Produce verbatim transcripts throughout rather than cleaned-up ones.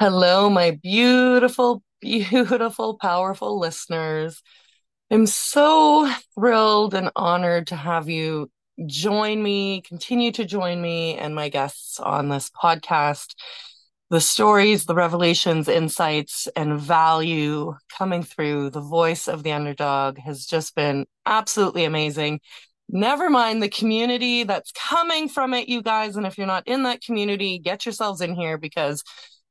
Hello, my beautiful, beautiful, powerful listeners. I'm so thrilled and honored to have you join me, continue to join me and my guests on this podcast. The stories, the revelations, insights, and value coming through the voice of the underdog has just been absolutely amazing. Never mind the community that's coming from it, you guys. And if you're not in that community, get yourselves in here because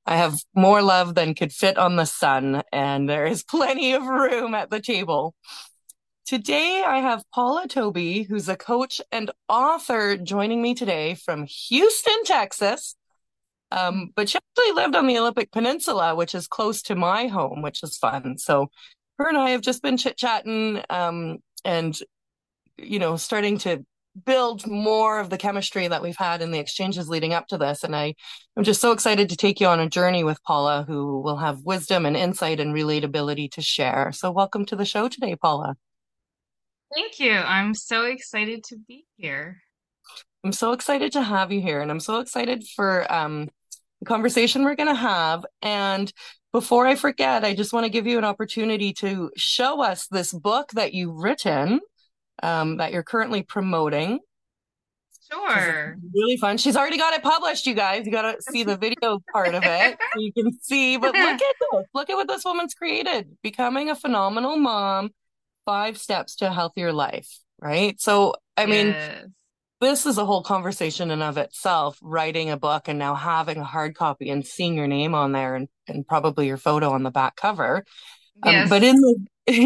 I have more love than could fit on the sun, and there is plenty of room at the table. Today, I have Paula Tobey, who's a coach and author, joining me today from Houston, Texas. Um, but she actually lived on the Olympic Peninsula, which is close to my home, which is fun. So her and I have just been chit-chatting um, and, you know, starting to build more of the chemistry that we've had in the exchanges leading up to this. And I, I'm just so excited to take you on a journey with Paula, who will have wisdom and insight and relatability to share. So welcome to the show today, Paula. Thank you. I'm so excited to be here. I'm so excited to have you here. And I'm so excited for um, the conversation we're going to have. And before I forget, I just want to give you an opportunity to show us this book that you've written, um, that you're currently promoting. Sure. Really fun. She's already got it published, you guys. You got to see the video part of it. So you can see, but look at this. Look at what this woman's created. Becoming a Phenomenal Mom, five Steps to a Healthier Life, right? So, I mean, yes. This is a whole conversation in of itself, writing a book and now having a hard copy and seeing your name on there and, and probably your photo on the back cover. Yes. Um, but in the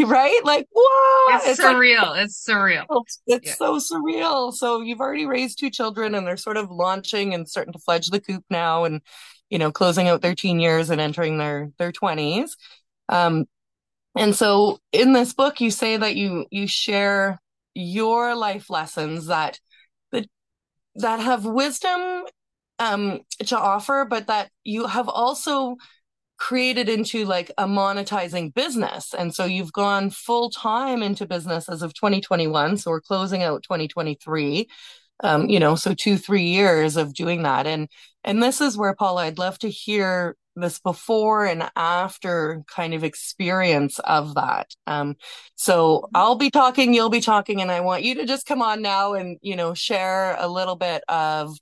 right? Like, whoa! It's, it's surreal. Like, it's surreal. It's yeah. so surreal. So you've already raised two children and they're sort of launching and starting to fledge the coop now and, you know, closing out their teen years and entering their, their twenties. Um, and so in this book, you say that you, you share your life lessons that, that, that have wisdom um, to offer, but that you have also created into like a monetizing business. And so you've gone full time into business as of twenty twenty-one. So we're closing out twenty twenty-three, um, you know, so two, three years of doing that. And, and this is where, Paula, I'd love to hear this before and after kind of experience of that. Um, so I'll be talking, you'll be talking, and I want you to just come on now and, you know, share a little bit of,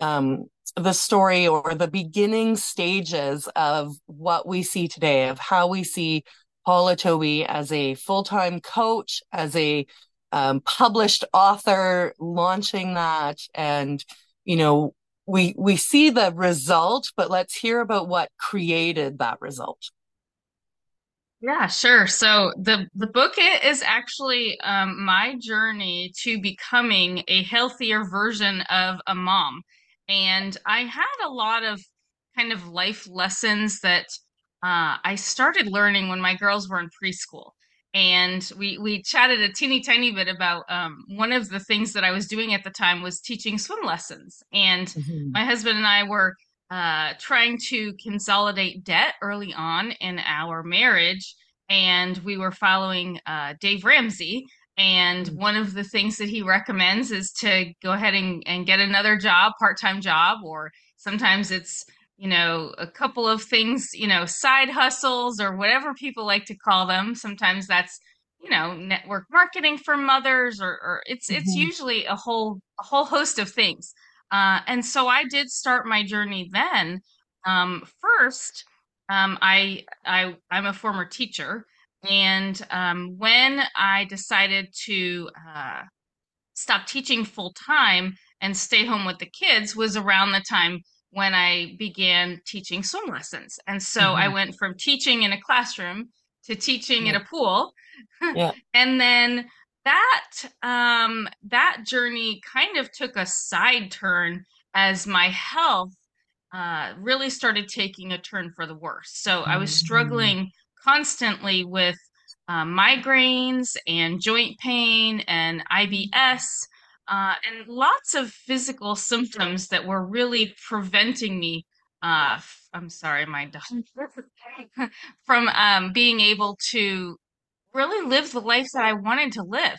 um, the story or the beginning stages of what we see today, of how we see Paula Tobey as a full-time coach, as a um, published author, launching that. And, you know, we we see the result, but let's hear about what created that result. Yeah, sure. So the, the book is actually um, my journey to becoming a healthier version of a mom. And I had a lot of kind of life lessons that uh, I started learning when my girls were in preschool. And we we chatted a teeny tiny bit about um, one of the things that I was doing at the time was teaching swim lessons. And mm-hmm. my husband and I were uh, trying to consolidate debt early on in our marriage. And we were following uh, Dave Ramsey. And one of the things that he recommends is to go ahead and, and get another job, part-time job, or sometimes it's, you know, a couple of things, you know, side hustles or whatever people like to call them. Sometimes that's, you know, network marketing for mothers, or, or it's mm-hmm. it's usually a whole a whole host of things. Uh, and so I did start my journey then. Um, first, um, I I I'm a former teacher. And um, when I decided to uh, stop teaching full time and stay home with the kids was around the time when I began teaching swim lessons. And so mm-hmm. I went from teaching in a classroom to teaching yeah. at a pool. yeah. And then that um, that journey kind of took a side turn as my health uh, really started taking a turn for the worse. So mm-hmm. I was struggling constantly with uh, migraines and joint pain and I B S uh, and lots of physical symptoms that were really preventing me. Uh, f- I'm sorry, my dog from um, being able to really live the life that I wanted to live.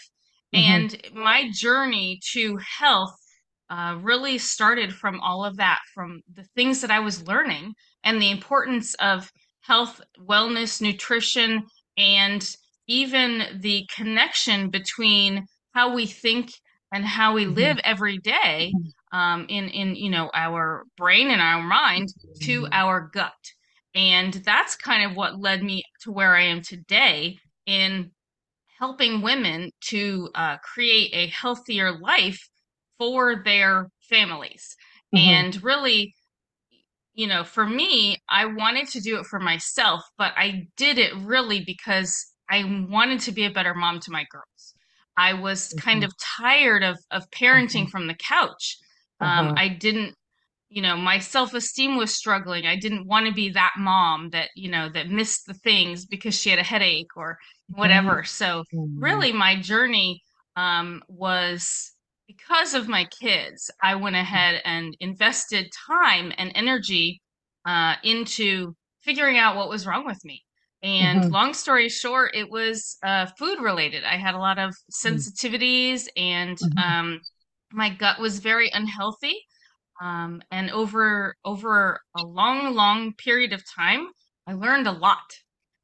Mm-hmm. And my journey to health uh, really started from all of that, from the things that I was learning and the importance of health, wellness, nutrition, and even the connection between how we think and how we live every day, um, in, in, you know, our brain and our mind to our gut. And that's kind of what led me to where I am today in helping women to uh, create a healthier life for their families. Mm-hmm. And really, you know, for me, I wanted to do it for myself, but I did it really because I wanted to be a better mom to my girls. I was kind mm-hmm. of tired of of parenting mm-hmm. from the couch. Um, uh-huh. I didn't, you know, my self-esteem was struggling. I didn't want to be that mom that, you know, that missed the things because she had a headache or whatever. Mm-hmm. So really my journey um, was because of my kids. I went ahead and invested time and energy uh, into figuring out what was wrong with me. And mm-hmm. long story short, it was uh, food related. I had a lot of sensitivities and mm-hmm. um, my gut was very unhealthy. Um, and over over a long, long period of time, I learned a lot.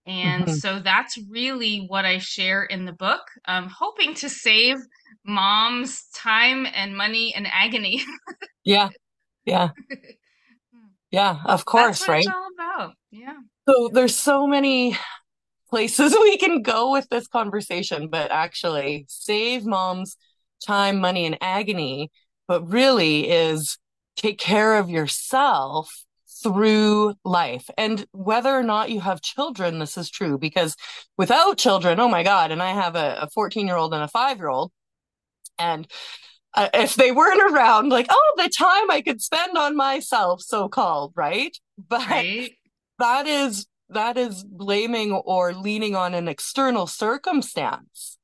And mm-hmm. so that's really what I share in the book, um, hoping to save moms time and money and agony. Yeah, yeah. Yeah, of course, that's what right? It's all about. Yeah. So there's so many places we can go with this conversation, but actually save moms time, money, and agony, but really is take care of yourself through life. And whether or not you have children, this is true, because without children, oh my God, and I have a fourteen-year-old and a five-year-old, and uh, if they weren't around, like, oh, the time I could spend on myself, so-called, right? But right. That is that is blaming or leaning on an external circumstance.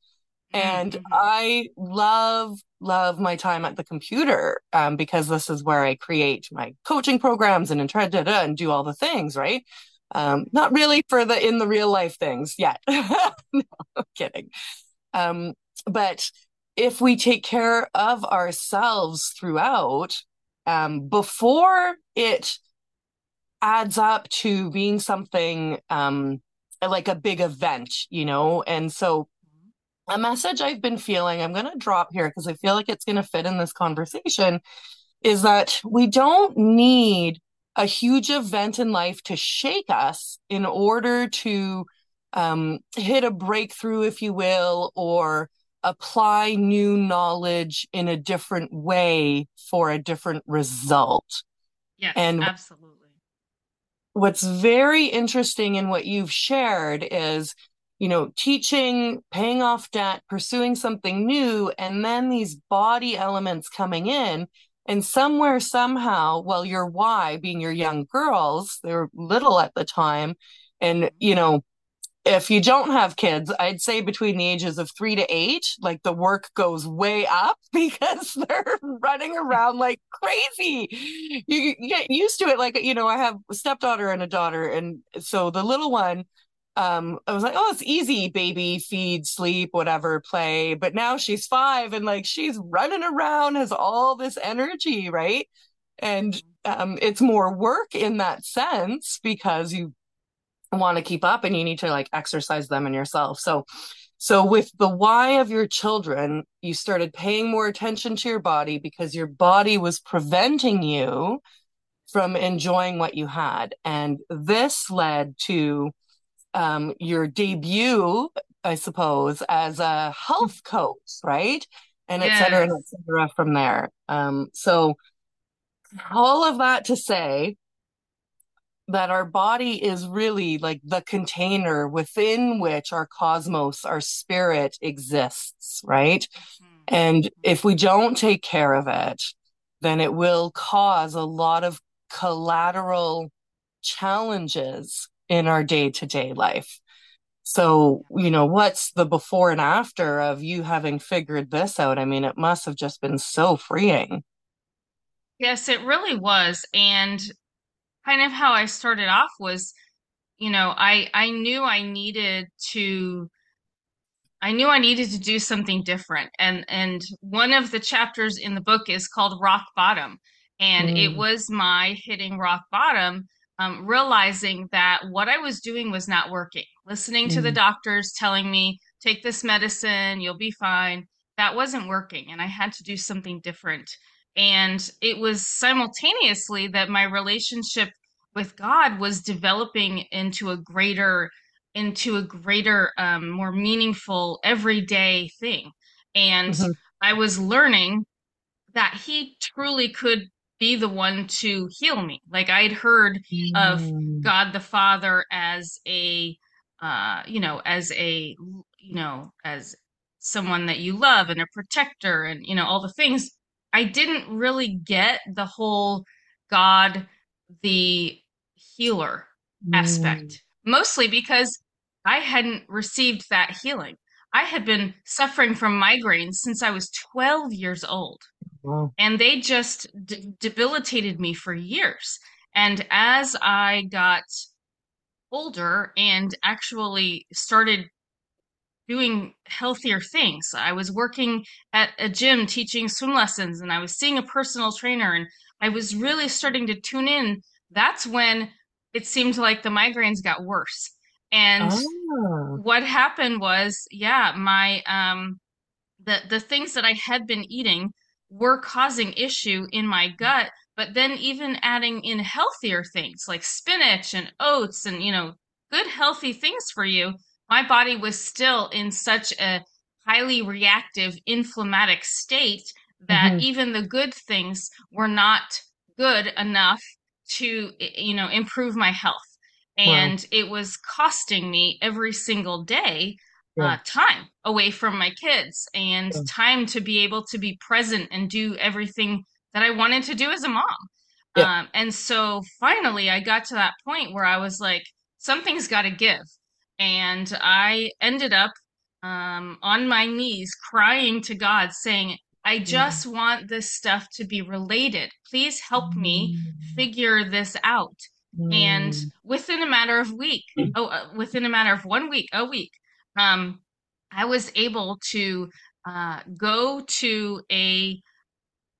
And mm-hmm. I love, love my time at the computer um, because this is where I create my coaching programs and and do all the things, right? Um, not really for the in the real life things yet. No, I'm kidding. Um, but if we take care of ourselves throughout, um, before it adds up to being something um, like a big event, you know? And so a message I've been feeling, I'm going to drop here because I feel like it's going to fit in this conversation, is that we don't need a huge event in life to shake us in order to um, hit a breakthrough, if you will, or apply new knowledge in a different way for a different result. Yes, and absolutely. What's very interesting in what you've shared is, you know, teaching, paying off debt, pursuing something new, and then these body elements coming in. And somewhere, somehow, well, your why being your young girls, they're little at the time. And, you know, if you don't have kids, I'd say between the ages of three to eight, like the work goes way up because they're running around like crazy. You get used to it. Like, you know, I have a stepdaughter and a daughter. And so the little one, Um, I was like, oh, it's easy, baby, feed, sleep, whatever, play. But now she's five and like, she's running around, has all this energy, right? And um, it's more work in that sense because you want to keep up and you need to like exercise them and yourself. So, so with the why of your children, you started paying more attention to your body because your body was preventing you from enjoying what you had. And this led to Um, your debut, I suppose, as a health coach, right? And yes. et cetera, and et cetera from there. Um, so all of that to say that our body is really like the container within which our cosmos, our spirit exists, right? Mm-hmm. And if we don't take care of it, then it will cause a lot of collateral challenges in our day-to-day life. So, you know, what's the before and after of you having figured this out? I mean, it must have just been so freeing. Yes, it really was. And kind of how I started off was, you know, I, I knew I needed to, I I knew I needed to do something different. And, and one of the chapters in the book is called Rock Bottom. And mm. it was my hitting rock bottom, um, realizing that what I was doing was not working. Listening mm. to the doctors telling me, take this medicine, you'll be fine. That wasn't working. And I had to do something different. And it was simultaneously that my relationship with God was developing into a greater, into a greater, um, more meaningful everyday thing. And mm-hmm. I was learning that he truly could be the one to heal me. Like I'd heard mm. of God the Father as a, uh, you know, as a, you know, as someone that you love and a protector and, you know, all the things. I didn't really get the whole God, the healer mm. aspect, mostly because I hadn't received that healing. I had been suffering from migraines since I was twelve years old. Wow. And they just d- debilitated me for years. And as I got older and actually started doing healthier things, I was working at a gym teaching swim lessons, and I was seeing a personal trainer, and I was really starting to tune in. That's when it seemed like the migraines got worse. And oh. what happened was, yeah, my um, the the things that I had been eating were causing issue in my gut. But then even adding in healthier things like spinach and oats and, you know, good healthy things for you, my body was still in such a highly reactive, inflammatic state that mm-hmm. even the good things were not good enough to, you know, improve my health. And wow. it was costing me every single day yeah. uh, time away from my kids and yeah. time to be able to be present and do everything that I wanted to do as a mom. Yeah. Um, and so finally I got to that point where I was like, something's got to give. And I ended up um, on my knees crying to God saying, I just yeah. want this stuff to be related. Please help mm. me figure this out. Mm. And within a matter of week, oh, uh, within a matter of one week, a week, um, I was able to uh, go to a,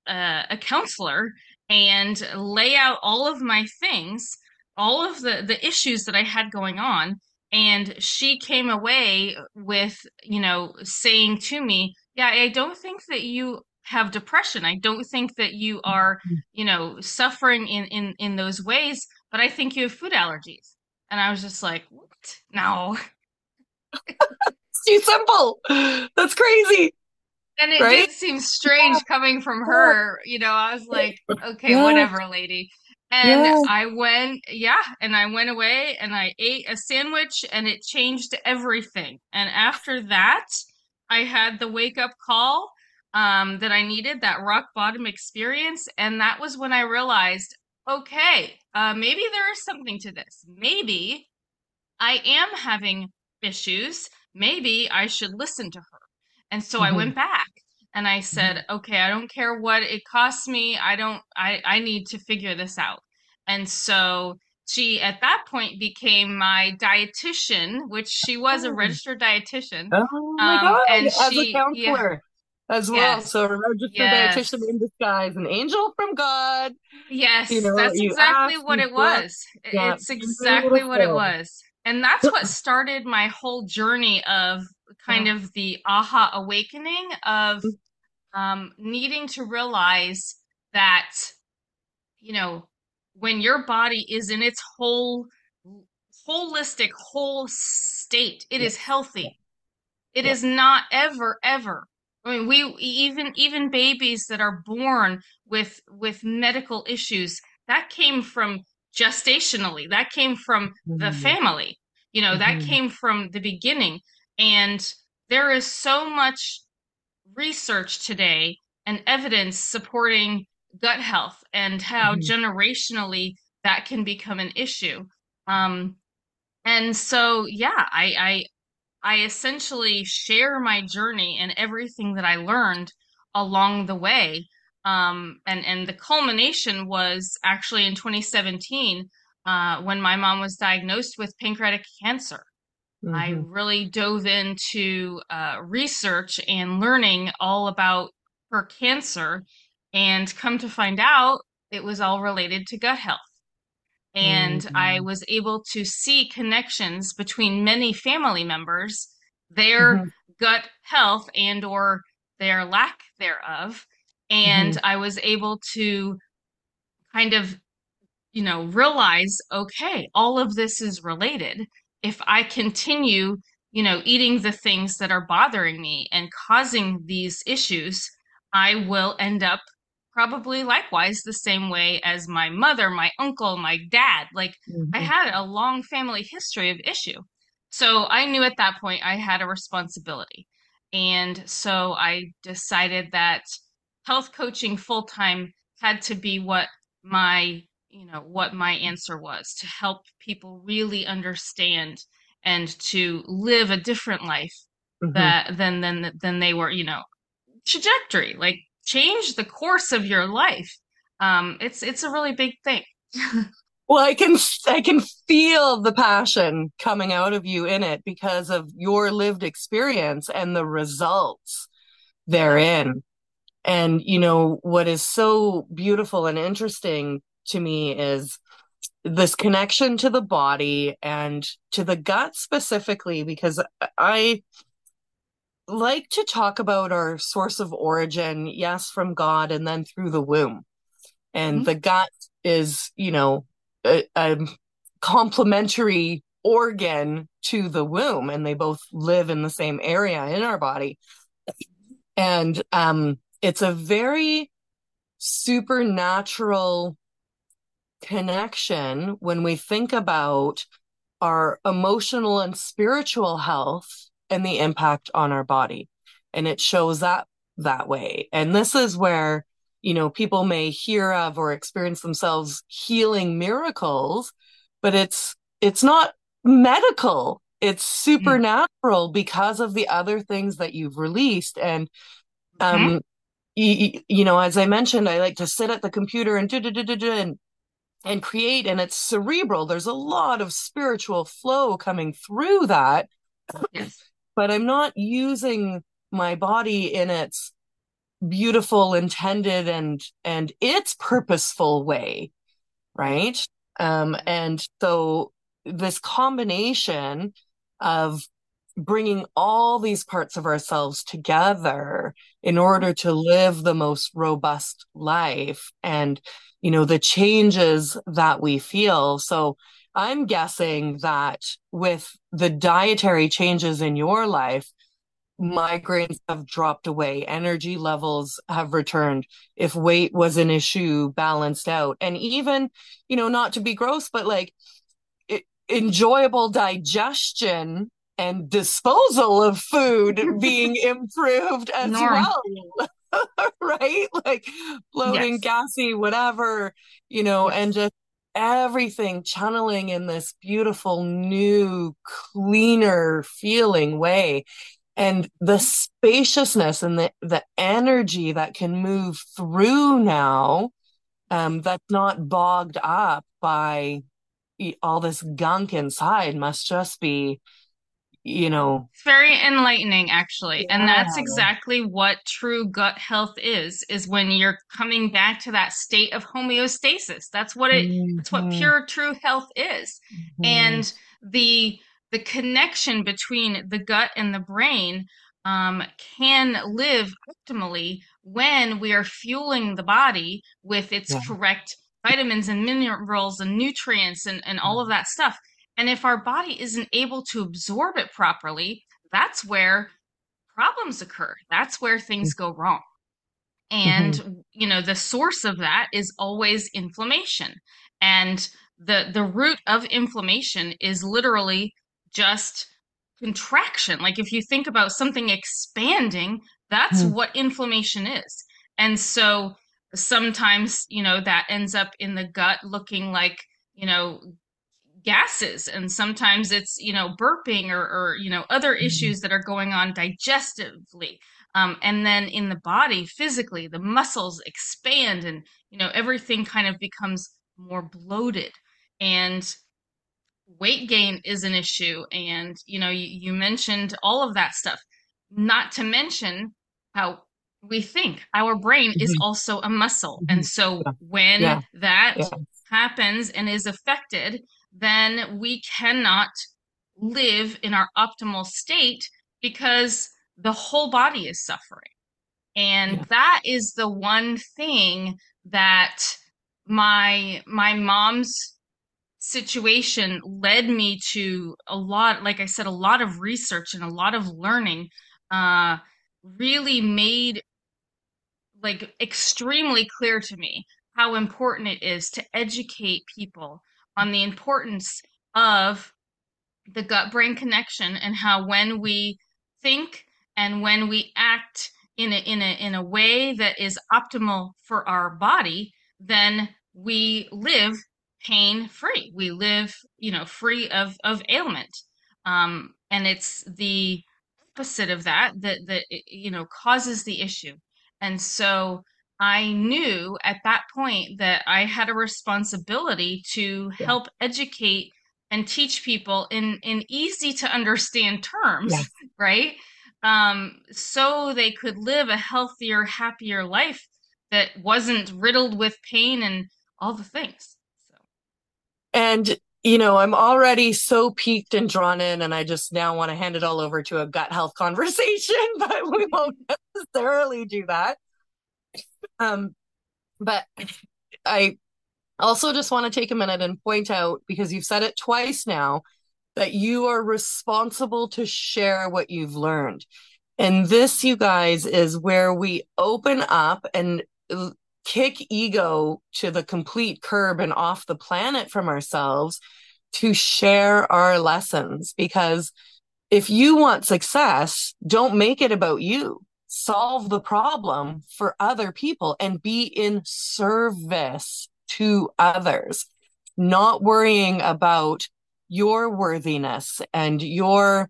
uh, a counselor and lay out all of my things, all of the, the issues that I had going on. And she came away with, you know, saying to me, yeah, I don't think that you have depression. I don't think that you are, you know, suffering in, in, in those ways, but I think you have food allergies. And I was just like, what? No. It's too simple. That's crazy. And it right? did seem strange yeah. coming from her. You know, I was like, okay, yeah. whatever, lady. And yeah. I went, yeah, and I went away and I ate a sandwich and it changed everything. And after that, I had the wake up call um, that I needed, that rock bottom experience. And that was when I realized, okay, uh, maybe there is something to this. Maybe I am having issues. Maybe I should listen to her. And so mm-hmm. I went back. And I said, okay, I don't care what it costs me. I don't, I, I need to figure this out. And so she, at that point, became my dietitian, which she was a registered dietitian. Oh my um, God, and as she, a counselor yeah. as well. Yes. So a registered yes. dietitian in disguise, an angel from God. Yes, you know, that's exactly what it was. Yeah. It's exactly what it was. And that's what started my whole journey of kind yeah. of the aha awakening of um, needing to realize that, you know, when your body is in its whole, holistic, whole state, it yeah. is healthy. It yeah. is not ever, ever. I mean, we even even babies that are born with with medical issues, that came from gestationally, that came from mm-hmm. the family, you know, mm-hmm. that came from the beginning. And there is so much research today and evidence supporting gut health and how mm-hmm. generationally that can become an issue. Um, and so, yeah, I, I, I essentially share my journey and everything that I learned along the way. Um, and, and the culmination was actually in twenty seventeen, uh, when my mom was diagnosed with pancreatic cancer. Mm-hmm. I really dove into uh, research and learning all about her cancer, and come to find out it was all related to gut health. And mm-hmm. I was able to see connections between many family members, their mm-hmm. gut health and or their lack thereof. And mm-hmm. I was able to kind of, you know, realize, okay, all of this is related. If I continue, you know, eating the things that are bothering me and causing these issues, I will end up probably likewise the same way as my mother, my uncle, my dad. Like mm-hmm. I had a long family history of issue. So I knew at that point I had a responsibility. And so I decided that health coaching full-time had to be what my, you know, what my answer was, to help people really understand and to live a different life mm-hmm. that than than than they were, you know, trajectory, like change the course of your life. Um, it's it's a really big thing. Well, I can I can feel the passion coming out of you in it because of your lived experience and the results therein. And, you know, what is so beautiful and interesting to me is this connection to the body and to the gut specifically, because I like to talk about our source of origin, yes, from God and then through the womb. And mm-hmm. the gut is, you know, a, a complementary organ to the womb, and they both live in the same area in our body. And um, it's a very supernatural connection when we think about our emotional and spiritual health and the impact on our body. And it shows up that way. And this is where, you know, people may hear of or experience themselves healing miracles, but it's it's not medical. It's supernatural mm-hmm. because of the other things that you've released. And um mm-hmm. you, you know, as I mentioned, I like to sit at the computer and do do do do do and and create, and it's cerebral. There's a lot of spiritual flow coming through that, yes. but I'm not using my body in its beautiful, intended, and and its purposeful way, right? Um, and so this combination of bringing all these parts of ourselves together in order to live the most robust life and, you know, the changes that we feel. So I'm guessing that with the dietary changes in your life, migraines have dropped away, energy levels have returned. If weight was an issue, balanced out. And even, you know, not to be gross, but like it, enjoyable digestion and disposal of food being improved as Norm. well. Right? Like bloating, yes. gassy, whatever, you know, yes. and just everything channeling in this beautiful, new, cleaner feeling way. And the spaciousness and the, the energy that can move through now, um, that's not bogged up by all this gunk inside, must just be, you know, it's very enlightening, actually. Yeah. And that's exactly what true gut health is, is when you're coming back to that state of homeostasis. That's what it, mm-hmm. that's what pure true health is. Mm-hmm. And the, the connection between the gut and the brain um, can live optimally when we are fueling the body with its yeah. correct vitamins and minerals and nutrients and, and all of that stuff. And if our body isn't able to absorb it properly, that's where problems occur. That's where things go wrong. And, mm-hmm. you know, the source of that is always inflammation. And the, the root of inflammation is literally just contraction. Like if you think about something expanding, that's mm-hmm. what inflammation is. And so sometimes, you know, that ends up in the gut looking like, you know, gases, and sometimes it's, you know, burping or, or you know, other issues that are going on digestively. Um, and then in the body, physically, the muscles expand and, you know, everything kind of becomes more bloated. And weight gain is an issue. And, you know, you, you mentioned all of that stuff, not to mention how we think. Our brain mm-hmm. is also a muscle. Mm-hmm. And so yeah. when yeah. that yeah. happens and is affected, then we cannot live in our optimal state because the whole body is suffering. And yeah. that is the one thing that my my mom's situation led me to a lot, like I said, a lot of research and a lot of learning, uh, really made like extremely clear to me how important it is to educate people on the importance of the gut-brain connection and how when we think and when we act in a, in a, in a way that is optimal for our body, then we live pain-free. We live, you know, free of, of ailment. Um, and it's the opposite of that, that, that, you know, causes the issue. And so I knew at that point that I had a responsibility to yeah. help educate and teach people in, in easy to understand terms, yes. right? Um, so they could live a healthier, happier life that wasn't riddled with pain and all the things. So. And, you know, I'm already so peaked and drawn in, and I just now want to hand it all over to a gut health conversation, but we won't necessarily do that. Um, but I also just want to take a minute and point out, because you've said it twice now, that you are responsible to share what you've learned. And this, you guys, is where we open up and kick ego to the complete curb and off the planet from ourselves to share our lessons. Because if you want success, don't make it about you. Solve the problem for other people and be in service to others, not worrying about your worthiness and your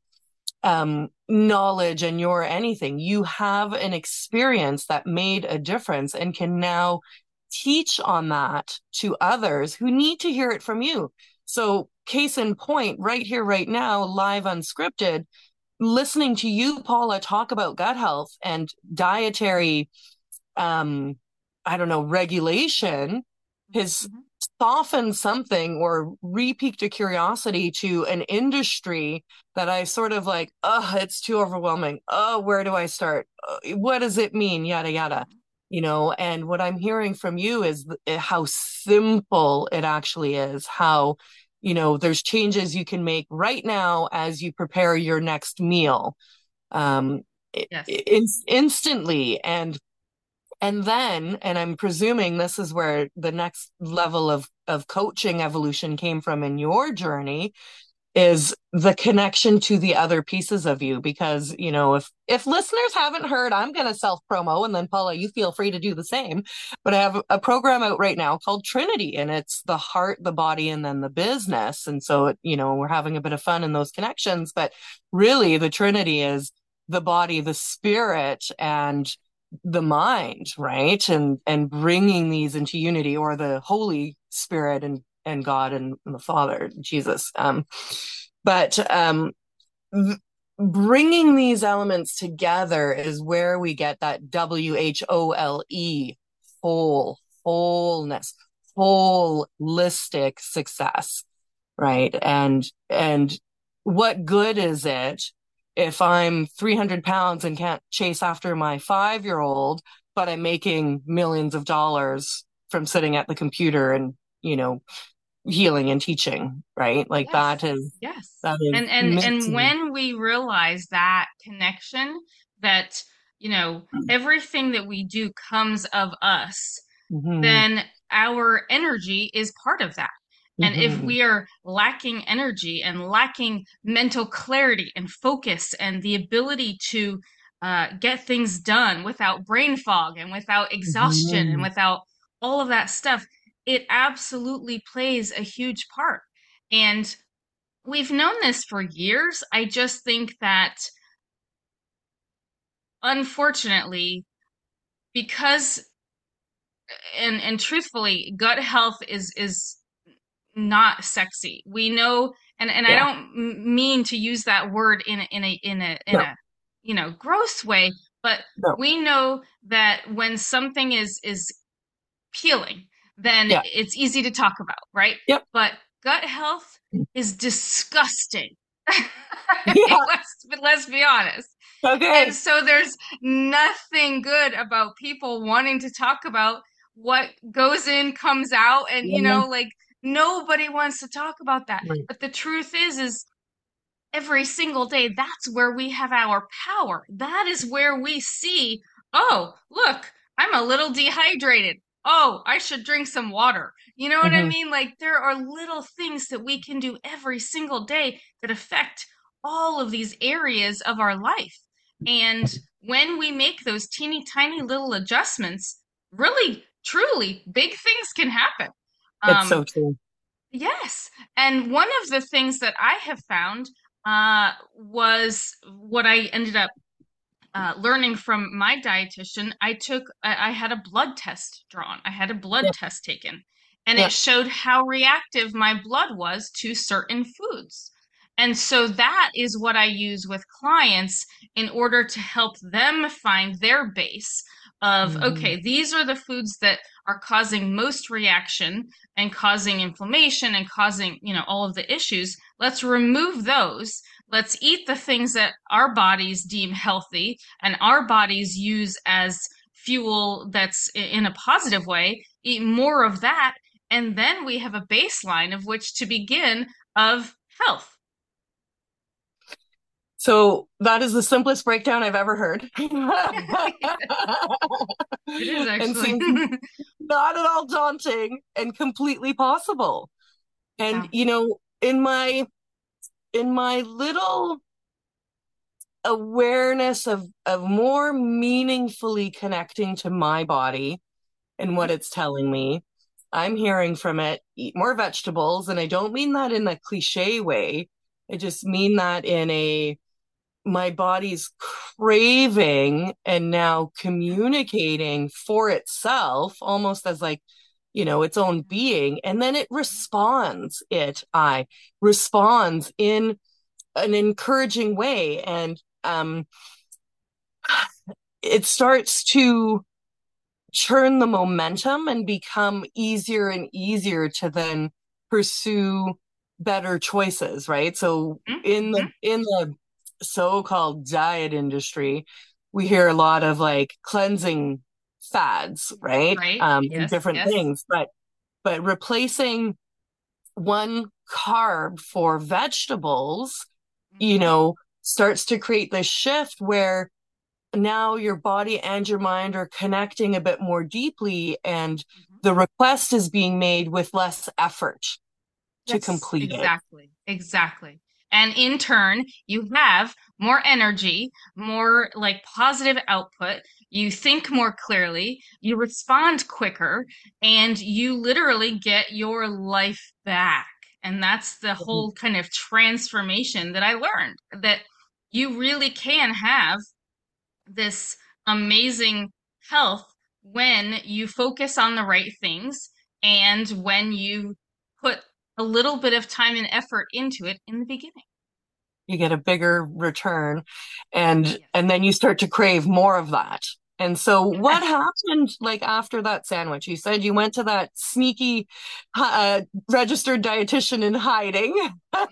um, knowledge and your anything. You have an experience that made a difference and can now teach on that to others who need to hear it from you. So case in point, right here, right now, live unscripted, listening to you, Paula, talk about gut health and dietary, um, I don't know, regulation has mm-hmm. softened something or re-piqued a curiosity to an industry that I sort of like, oh, it's too overwhelming. Oh, where do I start? What does it mean? Yada, yada. You know, and what I'm hearing from you is how simple it actually is, how you know, there's changes you can make right now as you prepare your next meal, um, yes. in, instantly. And, and then, and I'm presuming this is where the next level of, of coaching evolution came from in your journey, is the connection to the other pieces of you. Because, you know, if, if listeners haven't heard, I'm going to self promo, and then Paula, you feel free to do the same, but I have a program out right now called Trinity, and it's the heart, the body, and then the business. And so, you know, we're having a bit of fun in those connections, but really the Trinity is the body, the spirit, and the mind, right? And, and bringing these into unity, or the Holy Spirit and and God and the Father, Jesus. Um, but um, th- bringing these elements together is where we get that W H O L E, whole, wholeness, holistic success, right? And, and what good is it if I'm three hundred pounds and can't chase after my five-year-old, but I'm making millions of dollars from sitting at the computer and, you know, healing and teaching, right? Like yes. that is, yes. That is and, and, and when we realize that connection, that, you know, everything that we do comes of us, mm-hmm. then our energy is part of that. And mm-hmm. if we are lacking energy and lacking mental clarity and focus and the ability to uh, get things done without brain fog and without exhaustion mm-hmm. and without all of that stuff, it absolutely plays a huge part. And we've known this for years. I just think that, unfortunately, because, and, and truthfully, gut health is, is not sexy. We know And and yeah. I don't mean to use that word in a, in a, in a, in no. a, you know, gross way, but no. we know that when something is, is healing, then yeah. it's easy to talk about. Right. Yep. But gut health is disgusting. Yeah. let's, but let's be honest. Okay. And so there's nothing good about people wanting to talk about what goes in, comes out. And, mm-hmm. you know, like, nobody wants to talk about that. Right. But the truth is, is every single day, that's where we have our power. That is where we see, oh, look, I'm a little dehydrated. Oh, I should drink some water. You know what mm-hmm. I mean? Like, there are little things that we can do every single day that affect all of these areas of our life. And when we make those teeny tiny little adjustments, really, truly big things can happen. That's um, so true. Yes. And one of the things that I have found uh, was what I ended up uh, learning from my dietitian. I took, I, I had a blood test drawn. I had a blood yeah. test taken, and yeah. it showed how reactive my blood was to certain foods. And so that is what I use with clients in order to help them find their base of, mm. okay, these are the foods that are causing most reaction and causing inflammation and causing, you know, all of the issues. Let's remove those. Let's eat the things that our bodies deem healthy and our bodies use as fuel that's in a positive way, eat more of that. And then we have a baseline of which to begin of health. So that is the simplest breakdown I've ever heard. It is actually and not at all daunting and completely possible. And yeah. you know, in my in my little awareness of of more meaningfully connecting to my body and what it's telling me, I'm hearing from it, eat more vegetables. And I don't mean that in a cliche way. I just mean that in a my body's craving and now communicating for itself almost as like, you know, its own being. And then it responds, it, I responds in an encouraging way. And um, it starts to churn the momentum and become easier and easier to then pursue better choices, right? So mm-hmm. in the, in the, so-called diet industry, we hear a lot of like cleansing fads, right? right. Um, yes, and different yes. things, but but replacing one carb for vegetables, mm-hmm. you know, starts to create this shift where now your body and your mind are connecting a bit more deeply, and mm-hmm. the request is being made with less effort to yes, complete exactly, it. Exactly, exactly. And in turn, you have more energy, more like positive output. You think more clearly, you respond quicker, and you literally get your life back. And that's the whole kind of transformation that I learned, that you really can have this amazing health when you focus on the right things and when you put a little bit of time and effort into it in the beginning. You get a bigger return, and yeah. and then you start to crave more of that. And so what happened like after that sandwich? You said you went to that sneaky uh, registered dietitian in hiding.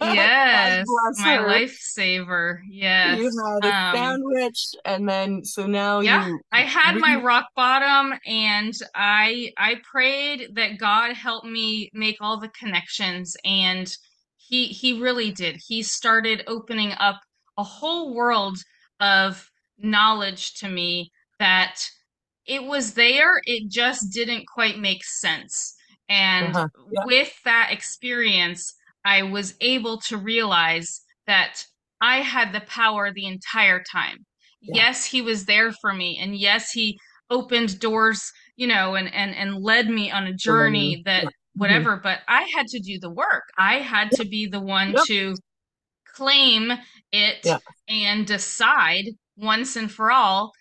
Yes, my her. lifesaver. Yes. You had a um, sandwich, and then so now yeah, you I had re- my rock bottom, and I I prayed that God help me make all the connections, and he he really did. He started opening up a whole world of knowledge to me. That it was there, it just didn't quite make sense. And uh-huh. yeah. with that experience, I was able to realize that I had the power the entire time. Yeah. Yes, he was there for me. And yes, he opened doors, you know, and, and, and led me on a journey that whatever, mm-hmm. but I had to do the work. I had yeah. to be the one yep. to claim it yeah. and decide once and for all,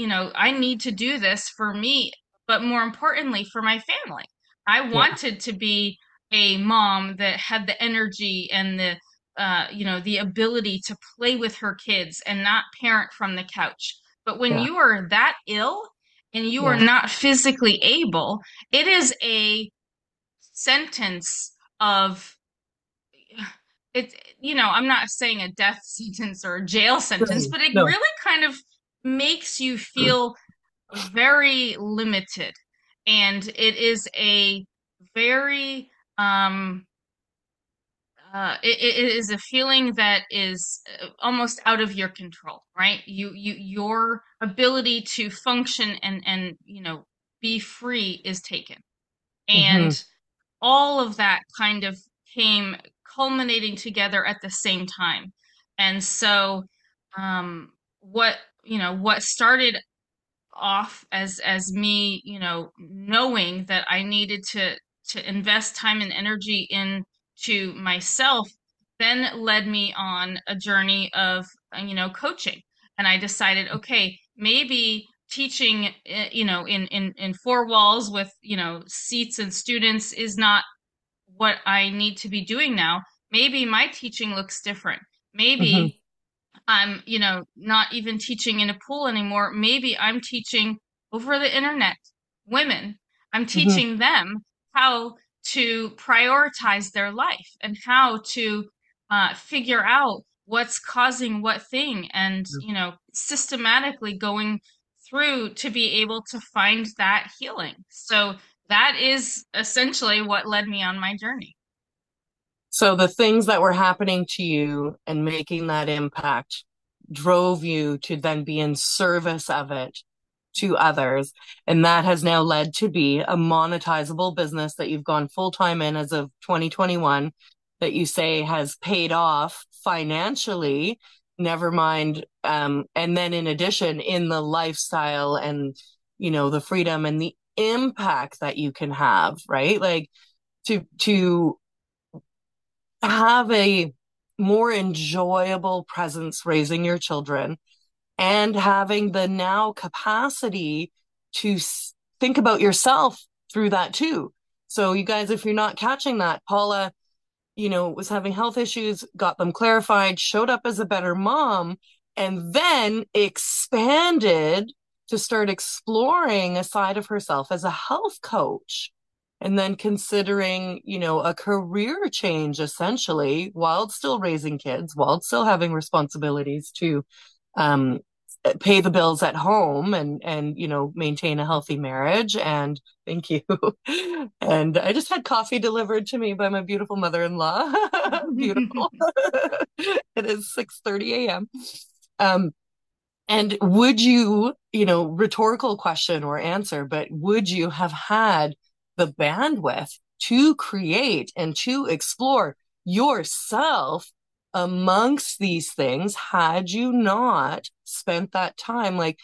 you know, I need to do this for me, but more importantly, for my family. I wanted yeah. to be a mom that had the energy and the, uh, you know, the ability to play with her kids and not parent from the couch. But when yeah. you are that ill and you yeah. are not physically able, it is a sentence of, it, you know, I'm not saying a death sentence or a jail sentence, no, but it no. really kind of makes you feel very limited. And it is a very, um, uh, it, it is a feeling that is almost out of your control, right? You, you, your ability to function and, and, you know, be free is taken. And mm-hmm. all of that kind of came culminating together at the same time. And so, um, what, you know, what started off as as me, you know, knowing that I needed to to invest time and energy into myself, then led me on a journey of, you know, coaching. And I decided, okay, maybe teaching, you know, in in in four walls with, you know, seats and students is not what I need to be doing now. Maybe my teaching looks different. Maybe mm-hmm. I'm, you know, not even teaching in a pool anymore. Maybe I'm teaching over the internet, women. I'm teaching mm-hmm. them how to prioritize their life and how to uh, figure out what's causing what thing and, mm-hmm. you know, systematically going through to be able to find that healing. So that is essentially what led me on my journey. So the things that were happening to you and making that impact drove you to then be in service of it to others. And that has now led to be a monetizable business that you've gone full time in as of twenty twenty-one, that you say has paid off financially, never mind. Um, and then in addition, in the lifestyle and, you know, the freedom and the impact that you can have, right? Like to, to, have a more enjoyable presence raising your children and having the now capacity to think about yourself through that too. So you guys, if you're not catching that, Paula, you know, was having health issues, got them clarified, showed up as a better mom, and then expanded to start exploring a side of herself as a health coach. And then considering, you know, a career change essentially while still raising kids, while still having responsibilities to um, pay the bills at home and, and, you know, maintain a healthy marriage. And thank you. And I just had coffee delivered to me by my beautiful mother-in-law. Beautiful. It is six thirty a.m. Um, and would you, you know, rhetorical question or answer, but would you have had the bandwidth to create and to explore yourself amongst these things had you not spent that time? Like,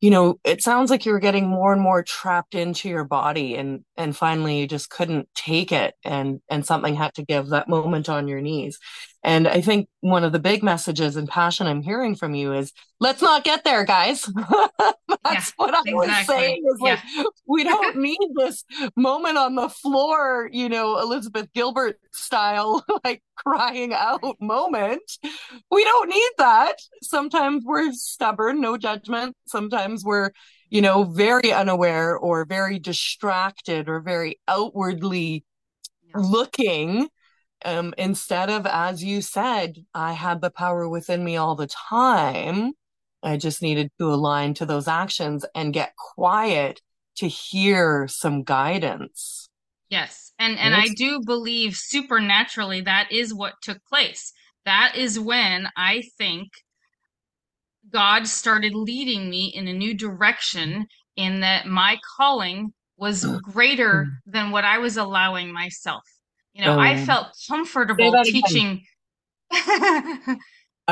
you know, it sounds like you were getting more and more trapped into your body and, and finally you just couldn't take it and, and something had to give, that moment on your knees. And I think one of the big messages and passion I'm hearing from you is let's not get there, guys. That's yeah, what I exactly. was saying. Is yeah. like, we don't need this moment on the floor, you know, Elizabeth Gilbert style, like crying out moment. We don't need that. Sometimes we're stubborn, no judgment. Sometimes we're, you know, very unaware or very distracted or very outwardly yeah. looking. Um, instead of, as you said, I had the power within me all the time. I just needed to align to those actions and get quiet to hear some guidance. Yes. And, and I do believe supernaturally that is what took place. That is when I think God started leading me in a new direction, in that my calling was greater than what I was allowing myself. You know, um, I felt comfortable teaching. I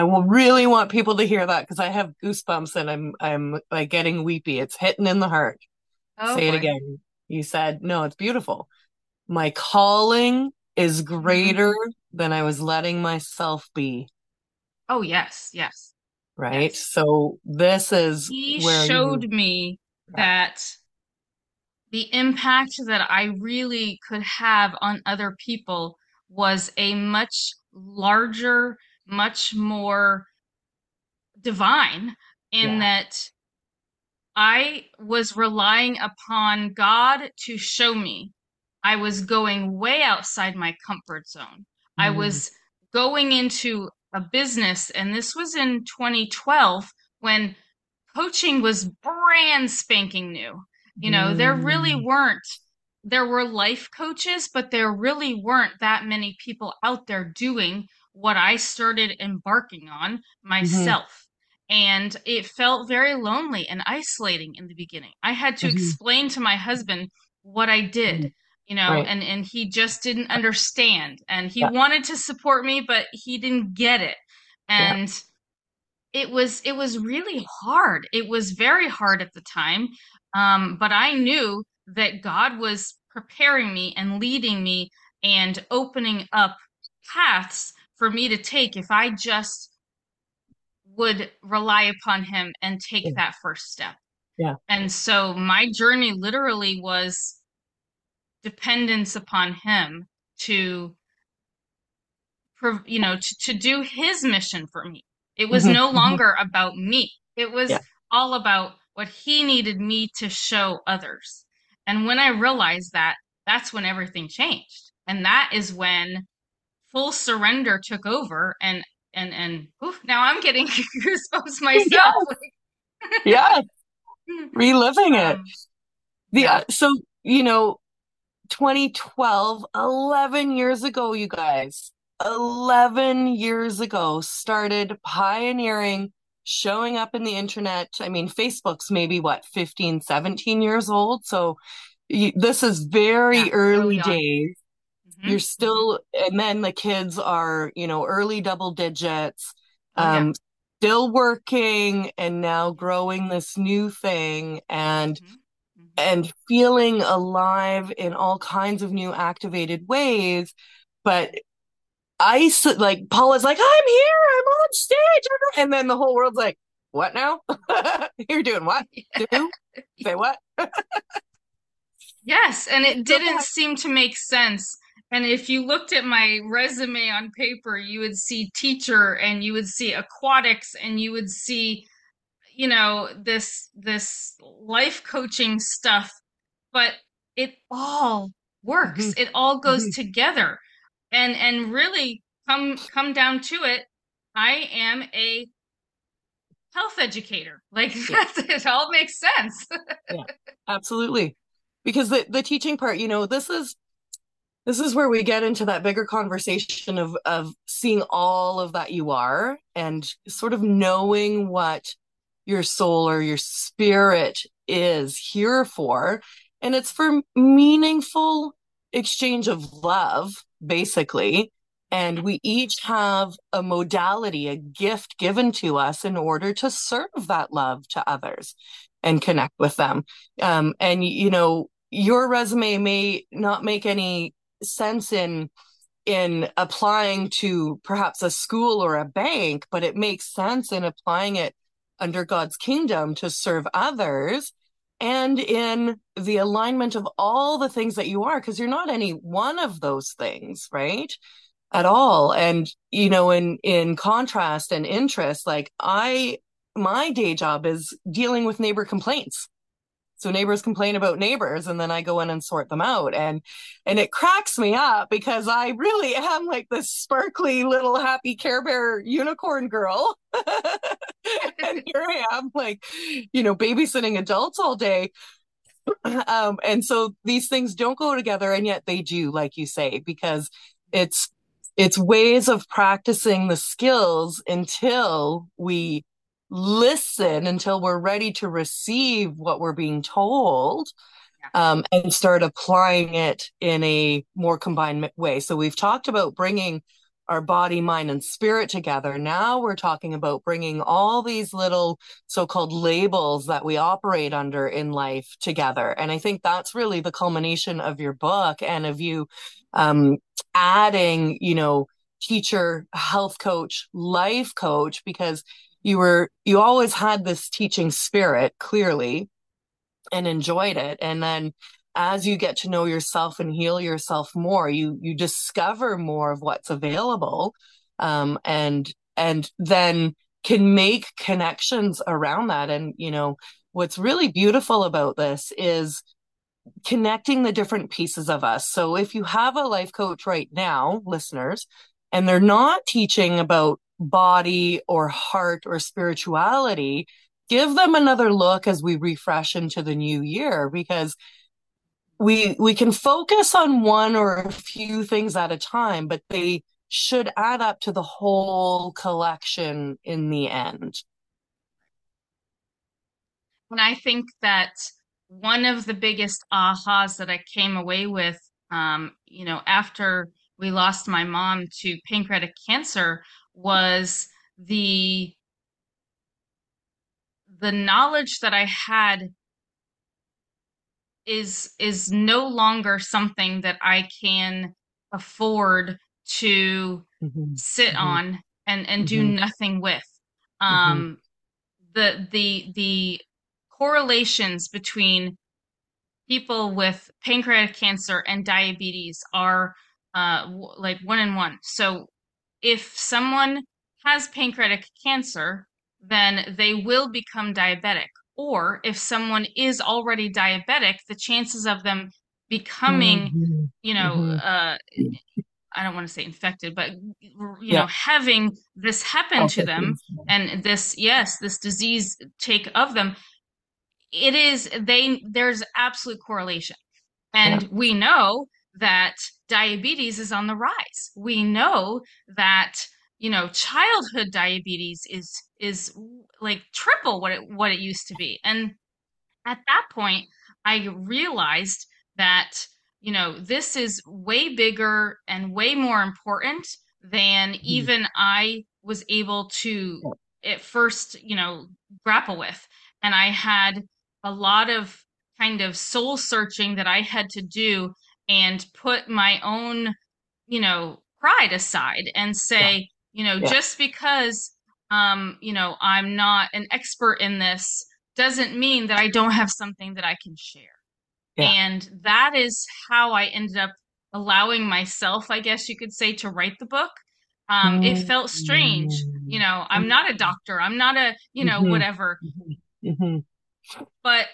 will really want people to hear that because I have goosebumps and I'm I'm like getting weepy. It's hitting in the heart. Oh, say boy. It again. You said, no, it's beautiful. My calling is greater mm-hmm. than I was letting myself be. Oh, yes. Yes. Right. Yes. So this is he where showed you... me yeah. that the impact that I really could have on other people was a much larger, much more divine in yeah. that I was relying upon God to show me. I was going way outside my comfort zone. Mm. I was going into a business, and this was in twenty twelve when coaching was brand spanking new. You know, mm. there really weren't, there were life coaches, but there really weren't that many people out there doing what I started embarking on myself. Mm-hmm. And it felt very lonely and isolating in the beginning. I had to mm-hmm. explain to my husband what I did, mm. you know, right. and, and he just didn't understand, and he yeah. wanted to support me, but he didn't get it. And yeah. it was, it was really hard. It was very hard at the time. Um, but I knew that God was preparing me and leading me and opening up paths for me to take if I just would rely upon him and take yeah. that first step. Yeah. And so my journey literally was dependence upon him to, you know, to, to do his mission for me. It was mm-hmm. no longer about me. It was yeah. all about what he needed me to show others. And when I realized that, that's when everything changed. And that is when full surrender took over. And and and oof, now I'm getting goosebumps myself. Yes. yeah. Reliving it. The, yeah. So, you know, twenty twelve, eleven years ago, you guys, eleven years ago, started pioneering, showing up in the internet. I mean, Facebook's maybe what, fifteen, seventeen years old. So you, this is very yeah, early days. Mm-hmm. You're still, and then the kids are, you know, early double digits, um, yeah. still working and now growing this new thing and, mm-hmm. Mm-hmm. and feeling alive in all kinds of new activated ways. But I like Paula's like, I'm here, I'm on stage. And then the whole world's like, what now? You're doing what? Do? Say what? Yes. And it didn't seem to make sense. And if you looked at my resume on paper, you would see teacher and you would see aquatics and you would see, you know, this, this life coaching stuff, but it all works. Mm-hmm. It all goes mm-hmm. together. And and really come come down to it, I am a health educator. Like yeah. that's, it all makes sense. Yeah, absolutely. Because the, the teaching part, you know, this is this is where we get into that bigger conversation of of seeing all of that you are and sort of knowing what your soul or your spirit is here for. And it's for meaningful exchange of love, basically, and we each have a modality, a gift given to us in order to serve that love to others and connect with them. Um, and, you know, your resume may not make any sense in in applying to perhaps a school or a bank, but it makes sense in applying it under God's kingdom to serve others. And in the alignment of all the things that you are, because you're not any one of those things, right? At all. And, you know, in, in contrast and interest, like I, my day job is dealing with neighbor complaints. So neighbors complain about neighbors and then I go in and sort them out. And, and it cracks me up because I really am like this sparkly little happy Care Bear unicorn girl. And here I am like, you know, babysitting adults all day. Um, and so these things don't go together and yet they do, like you say, because it's, it's ways of practicing the skills until we listen, until we're ready to receive what we're being told, um, and start applying it in a more combined way. So we've talked about bringing our body, mind, and spirit together. Now we're talking about bringing all these little so-called labels that we operate under in life together. And I think that's really the culmination of your book and of you um, adding, you know, teacher, health coach, life coach, because you were, you always had this teaching spirit clearly and enjoyed it. And then as you get to know yourself and heal yourself more, you you discover more of what's available, um, and and then can make connections around that. And, you know, what's really beautiful about this is connecting the different pieces of us. So if you have a life coach right now, listeners, and they're not teaching about body or heart or spirituality, give them another look as we refresh into the new year, because we we can focus on one or a few things at a time, but they should add up to the whole collection in the end. And I think that one of the biggest ahas that I came away with, um, you know, after we lost my mom to pancreatic cancer, was the the knowledge that I had is is no longer something that I can afford to mm-hmm. sit mm-hmm. on and, and mm-hmm. do nothing with. Um, mm-hmm. the the the correlations between people with pancreatic cancer and diabetes are uh, w- like one in one. So if someone has pancreatic cancer, then they will become diabetic. Or if someone is already diabetic, the chances of them becoming, mm-hmm. you know, mm-hmm. uh, I don't want to say infected, but, you yeah. know, having this happen I'll to them things. and this, yes, this disease take of them, it is, they, there's absolute correlation. And yeah. we know that diabetes is on the rise. We know that, you know, childhood diabetes is is like triple what it what it used to be. And at that point, I realized that, you know, this is way bigger and way more important than even I was able to at first, you know, grapple with. And I had a lot of kind of soul searching that I had to do and put my own, you know, pride aside and say, yeah. you know, yeah. just because, um, you know, I'm not an expert in this doesn't mean that I don't have something that I can share. Yeah. And that is how I ended up allowing myself, I guess you could say, to write the book. Um, mm-hmm. It felt strange. You know, I'm not a doctor. I'm not a, you know, mm-hmm. whatever. Mm-hmm. But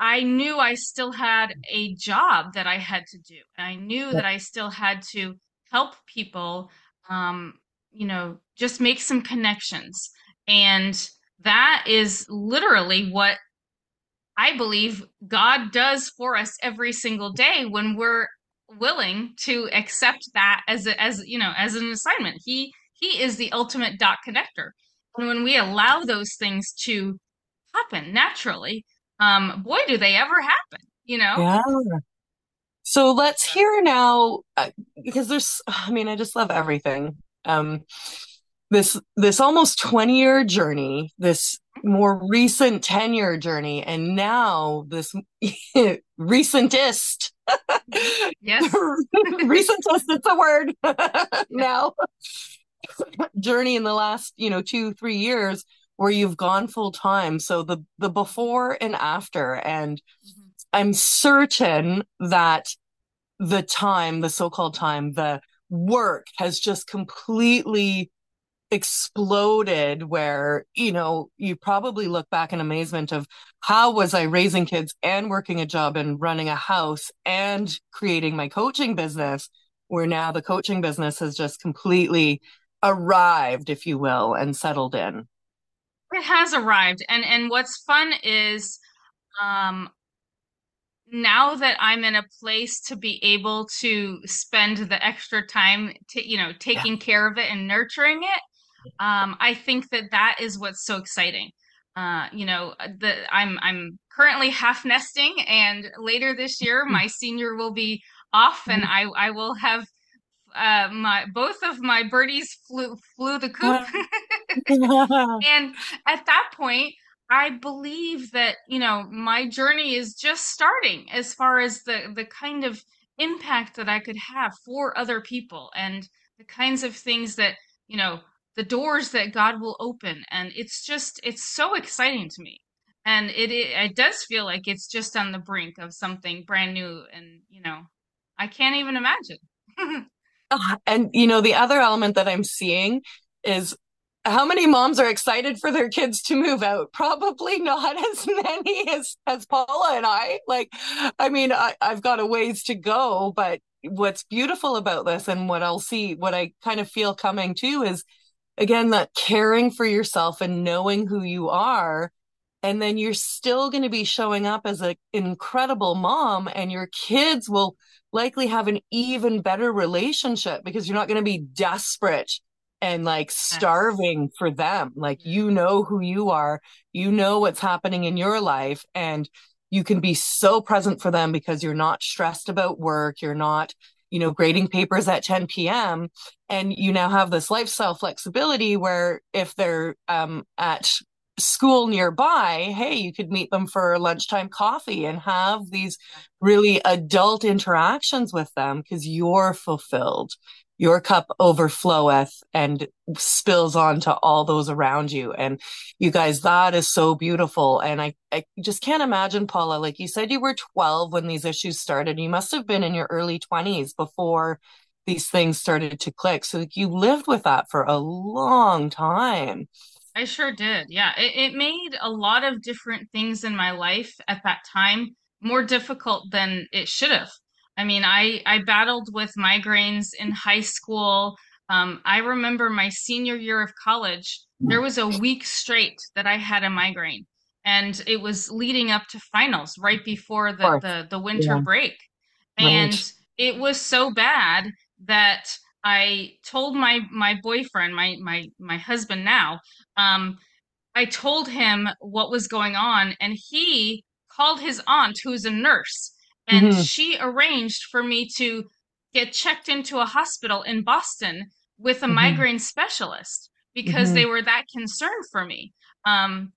I knew I still had a job that I had to do. And I knew yeah. that I still had to help people, um, you know, just make some connections. And that is literally what I believe God does for us every single day when we're willing to accept that as a, as, you know, as an assignment. He, he is the ultimate dot connector. And when we allow those things to happen naturally, um, boy, do they ever happen, you know? Yeah. So let's hear now, because there's, I mean, I just love everything. Um, this, this almost twenty year journey, this more recent ten year journey, and now this recentist, yes, recentist, it's a word now, journey in the last, you know, two, three years where you've gone full time. So the, the before and after, and mm-hmm. I'm certain that the time, the so-called time, the work has just completely exploded, where, you know, you probably look back in amazement of how was I raising kids and working a job and running a house and creating my coaching business, where now the coaching business has just completely arrived, if you will, and settled in. It has arrived. And, and what's fun is, um, now that I'm in a place to be able to spend the extra time to, you know, taking yeah. care of it and nurturing it, um, I think that that is what's so exciting. Uh, you know, the, I'm I'm currently half nesting, and later this year my senior will be off, and I I will have uh, my both of my birdies flew flew the coop, and at that point, I believe that, you know, my journey is just starting as far as the, the kind of impact that I could have for other people, and the kinds of things that, you know, the doors that God will open. And it's just, it's so exciting to me. And it, it it does feel like it's just on the brink of something brand new. And, you know, I can't even imagine. Oh, and, you know, the other element that I'm seeing is how many moms are excited for their kids to move out? Probably not as many as, as Paula and I. Like, I mean, I, I've got a ways to go, but what's beautiful about this and what I'll see, what I kind of feel coming to is, again, that caring for yourself and knowing who you are. And then you're still going to be showing up as an incredible mom, and your kids will likely have an even better relationship because you're not going to be desperate and like starving for them. Like, you know who you are, you know what's happening in your life, and you can be so present for them because you're not stressed about work. You're not, you know, grading papers at ten p.m. And you now have this lifestyle flexibility where if they're um, at school nearby, hey, you could meet them for lunchtime coffee and have these really adult interactions with them because you're fulfilled. Your cup overfloweth and spills onto all those around you. And you guys, that is so beautiful. And I, I just can't imagine, Paula, like you said, you were twelve when these issues started. You must have been in your early twenties before these things started to click. So you lived with that for a long time. I sure did. Yeah. It, it made a lot of different things in my life at that time more difficult than it should have. I mean, I, I battled with migraines in high school. Um, I remember my senior year of college, there was a week straight that I had a migraine, and it was leading up to finals right before the, the, the winter yeah. break. And right. It was so bad that I told my, my boyfriend, my, my, my husband now, um, I told him what was going on, and he called his aunt, who's a nurse, and mm-hmm. she arranged for me to get checked into a hospital in Boston with a mm-hmm. migraine specialist because mm-hmm. they were that concerned for me, um,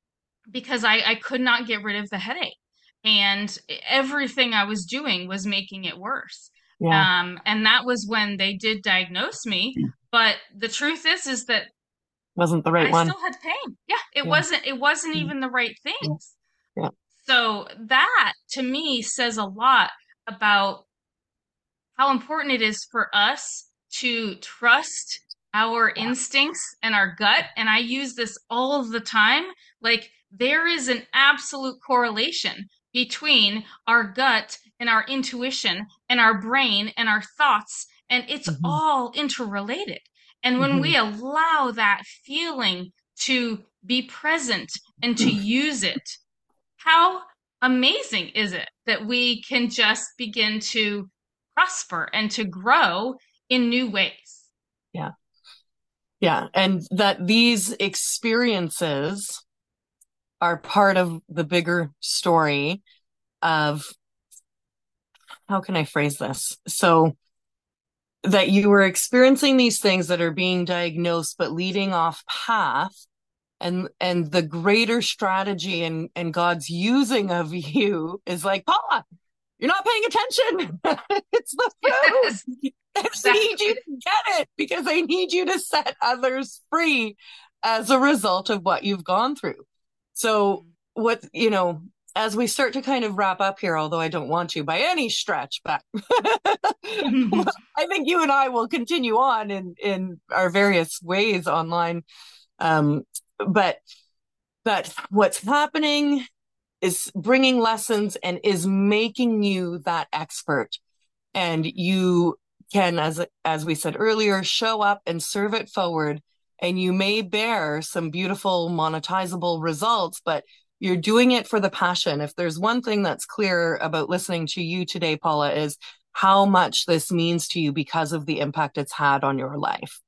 because I, I could not get rid of the headache, and everything I was doing was making it worse. Yeah. Um, and that was when they did diagnose me. But the truth is, is that wasn't the right I one. I still had pain. Yeah, it yeah. wasn't. It wasn't even the right things. Yeah. So that to me says a lot about how important it is for us to trust our yeah. instincts and our gut. And I use this all of the time. Like, there is an absolute correlation between our gut and our intuition and our brain and our thoughts, and it's mm-hmm. all interrelated. And when mm-hmm. we allow that feeling to be present and to use it, how amazing is it that we can just begin to prosper and to grow in new ways? Yeah. Yeah. And that these experiences are part of the bigger story of, how can I phrase this? So that you were experiencing these things that are being diagnosed, but leading off path, and and the greater strategy and, and God's using of you is like, Paula, you're not paying attention. It's the food. Yes, I need you to get it because I need you to set others free as a result of what you've gone through. So what, you know, as we start to kind of wrap up here, although I don't want to by any stretch, but well, I think you and I will continue on in, in our various ways online. Um, but, but what's happening is bringing lessons and is making you that expert. And you can, as, as we said earlier, show up and serve it forward. And you may bear some beautiful monetizable results, but you're doing it for the passion. If there's one thing that's clear about listening to you today, Paula, is how much this means to you because of the impact it's had on your life,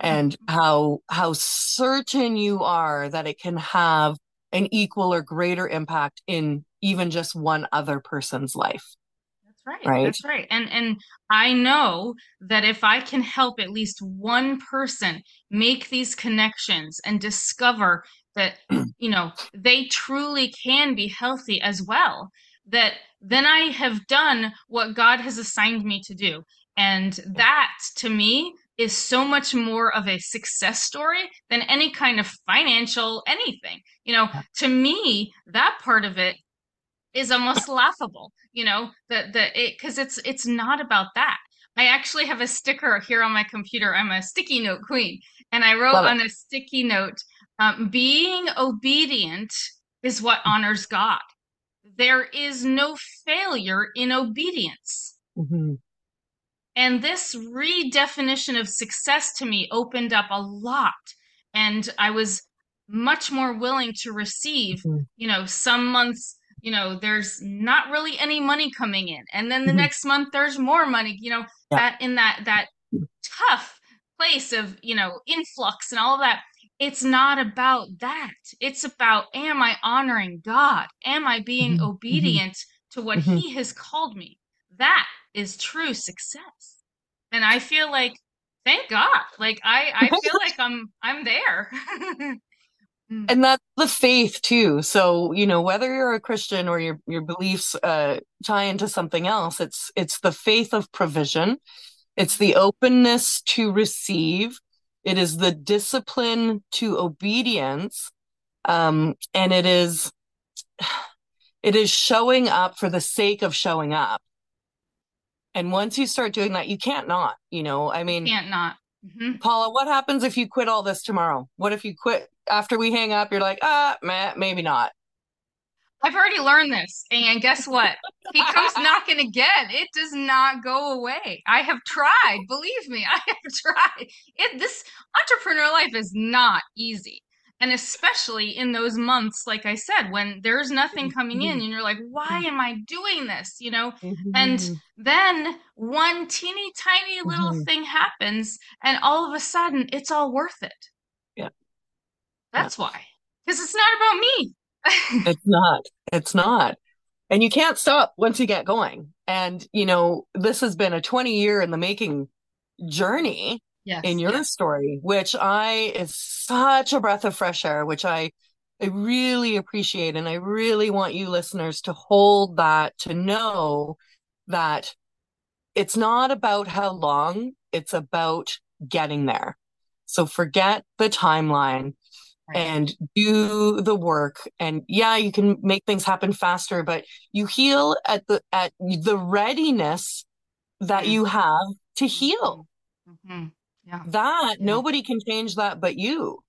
and how, how certain you are that it can have an equal or greater impact in even just one other person's life. That's right. Right? That's right. And, and I know that if I can help at least one person make these connections and discover that, you know, they truly can be healthy as well, that then I have done what God has assigned me to do. And that to me is so much more of a success story than any kind of financial anything. You know, to me, that part of it is almost laughable, you know, the, the, it, cause it's, it's not about that. I actually have a sticker here on my computer. I'm a sticky note queen. And I wrote Love on it. a sticky note, um, being obedient is what honors God. There is no failure in obedience. Mm-hmm. And this redefinition of success to me opened up a lot. And I was much more willing to receive, mm-hmm. you know, some months, you know, there's not really any money coming in. And then the mm-hmm. next month there's more money, you know, yeah. that in that, that tough place of, you know, influx and all of that. It's not about that. It's about, am I honoring God? Am I being mm-hmm. obedient mm-hmm. to what mm-hmm. he has called me? That is true success. And I feel like, thank God, like I, I feel like I'm, I'm there. And that's the faith too. So, you know, whether you're a Christian or your, your beliefs uh, tie into something else, it's, it's the faith of provision. It's the openness to receive. It is the discipline to obedience. Um, and it is, it is showing up for the sake of showing up. And once you start doing that, you can't not, you know, I mean, can't not. Mm-hmm. Paula, what happens if you quit all this tomorrow? What if you quit after we hang up? You're like, ah, meh, maybe not. I've already learned this. And guess what? He comes knocking again. It does not go away. I have tried. Believe me, I have tried. It, this entrepreneur life is not easy. And especially in those months, like I said, when there's nothing coming in and you're like, why am I doing this? You know, mm-hmm. and then one teeny tiny little mm-hmm. thing happens and all of a sudden it's all worth it. Yeah. That's yeah. why. Because it's not about me. It's not. It's not. And you can't stop once you get going. And, you know, this has been a twenty year in the making journey. Yes, in your yes. story, which I is such a breath of fresh air, which I, I really appreciate. And I really want you listeners to hold that, to know that it's not about how long, it's about getting there. So forget the timeline right. and do the work. And yeah, you can make things happen faster, but you heal at the, at the readiness that mm-hmm. you have to heal. Mm-hmm. Yeah. That yeah. nobody can change that but you,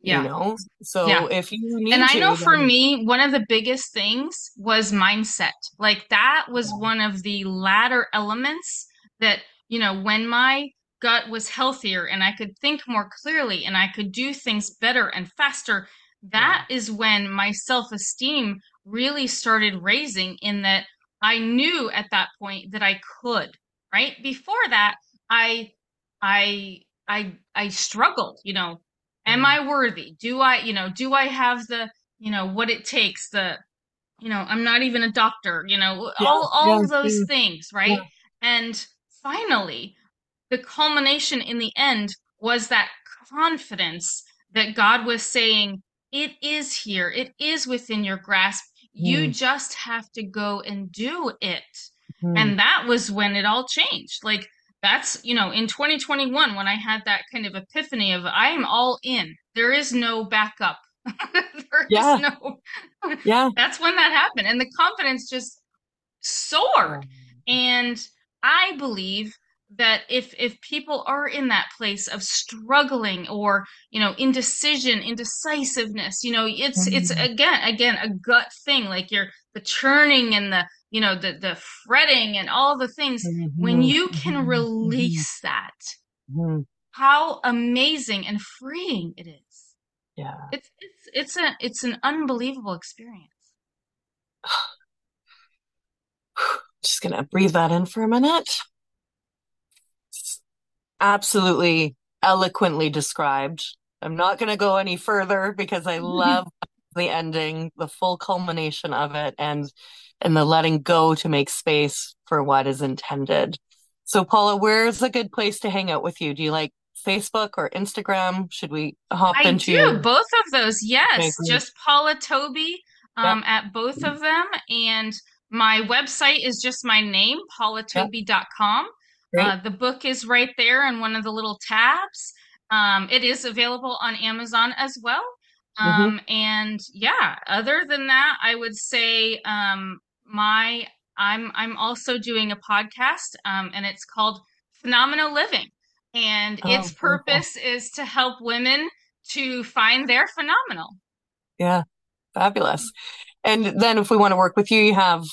yeah. you know, so yeah. if you need and I to, know for then... me, one of the biggest things was mindset. Like that was yeah. one of the latter elements that, you know, when my gut was healthier and I could think more clearly and I could do things better and faster, that yeah. is when my self-esteem really started raising, in that I knew at that point that I could, right? Before that, I I, I, I struggled, you know, am I worthy? Do I, you know, do I have the, you know, what it takes, the, you know, I'm not even a doctor, you know, yeah, all, all yeah, of those yeah. things. Right. Yeah. And finally the culmination in the end was that confidence that God was saying, it is here. It is within your grasp. Yeah. You just have to go and do it. Mm-hmm. And that was when it all changed. Like, that's, you know, in twenty twenty-one, when I had that kind of epiphany of I am all in, there is no backup. there yeah. is no, yeah. That's when that happened. And the confidence just soared. And I believe that if, if people are in that place of struggling or, you know, indecision, indecisiveness, you know, it's, mm-hmm. it's again, again, a gut thing, like you're the churning and the, you know, the, the fretting and all the things, mm-hmm. when you can release that, mm-hmm. how amazing and freeing it is. Yeah. It's, it's, it's a, it's an unbelievable experience. Just going to breathe that in for a minute. It's absolutely eloquently described. I'm not going to go any further because I love the ending, the full culmination of it. And, and the letting go to make space for what is intended. So Paula, where's a good place to hang out with you? Do you like Facebook or Instagram? Should we hop I into? I do, both of those. Yes, okay. Just Paula Tobey um, yeah. at both of them. And my website is just my name, paula tobey dot com. Uh, the book is right there in one of the little tabs. Um, it is available on Amazon as well. Um, mm-hmm. And yeah, other than that, I would say um, my I'm I'm also doing a podcast, um, and it's called Phenomenal Living, and oh, its purpose wonderful. is to help women to find their phenomenal. Yeah, fabulous. And then, if we want to work with you, you have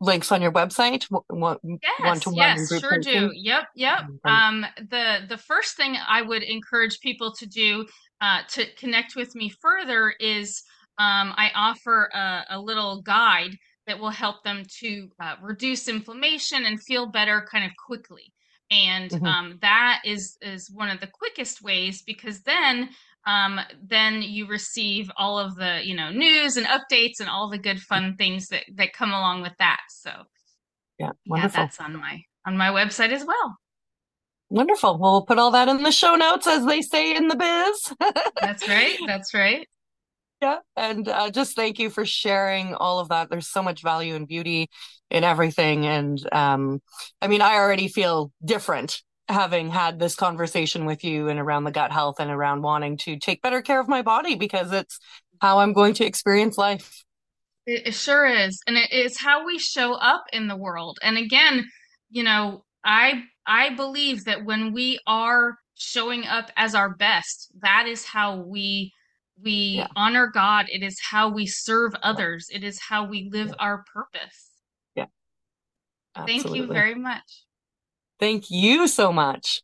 links on your website. One, yes, to one yes, sure coaching. do. Yep, yep. Um, the the first thing I would encourage people to do. Uh, to connect with me further is um, I offer a, a little guide that will help them to uh, reduce inflammation and feel better kind of quickly. And mm-hmm. um, that is, is one of the quickest ways, because then um, then you receive all of the, you know, news and updates and all the good fun things that, that come along with that. So yeah, wonderful. Yeah, that's on my on my website as well. Wonderful. We'll put all that in the show notes, as they say in the biz. That's right. That's right. Yeah. And uh, just thank you for sharing all of that. There's so much value and beauty in everything. And um, I mean, I already feel different having had this conversation with you and around the gut health and around wanting to take better care of my body, because it's how I'm going to experience life. It sure is. And it is how we show up in the world. And again, you know, I I believe that when we are showing up as our best, that is how we we yeah. honor God. It is how we serve others. It is how we live yeah. our purpose. Yeah. Absolutely. Thank you very much. Thank you so much.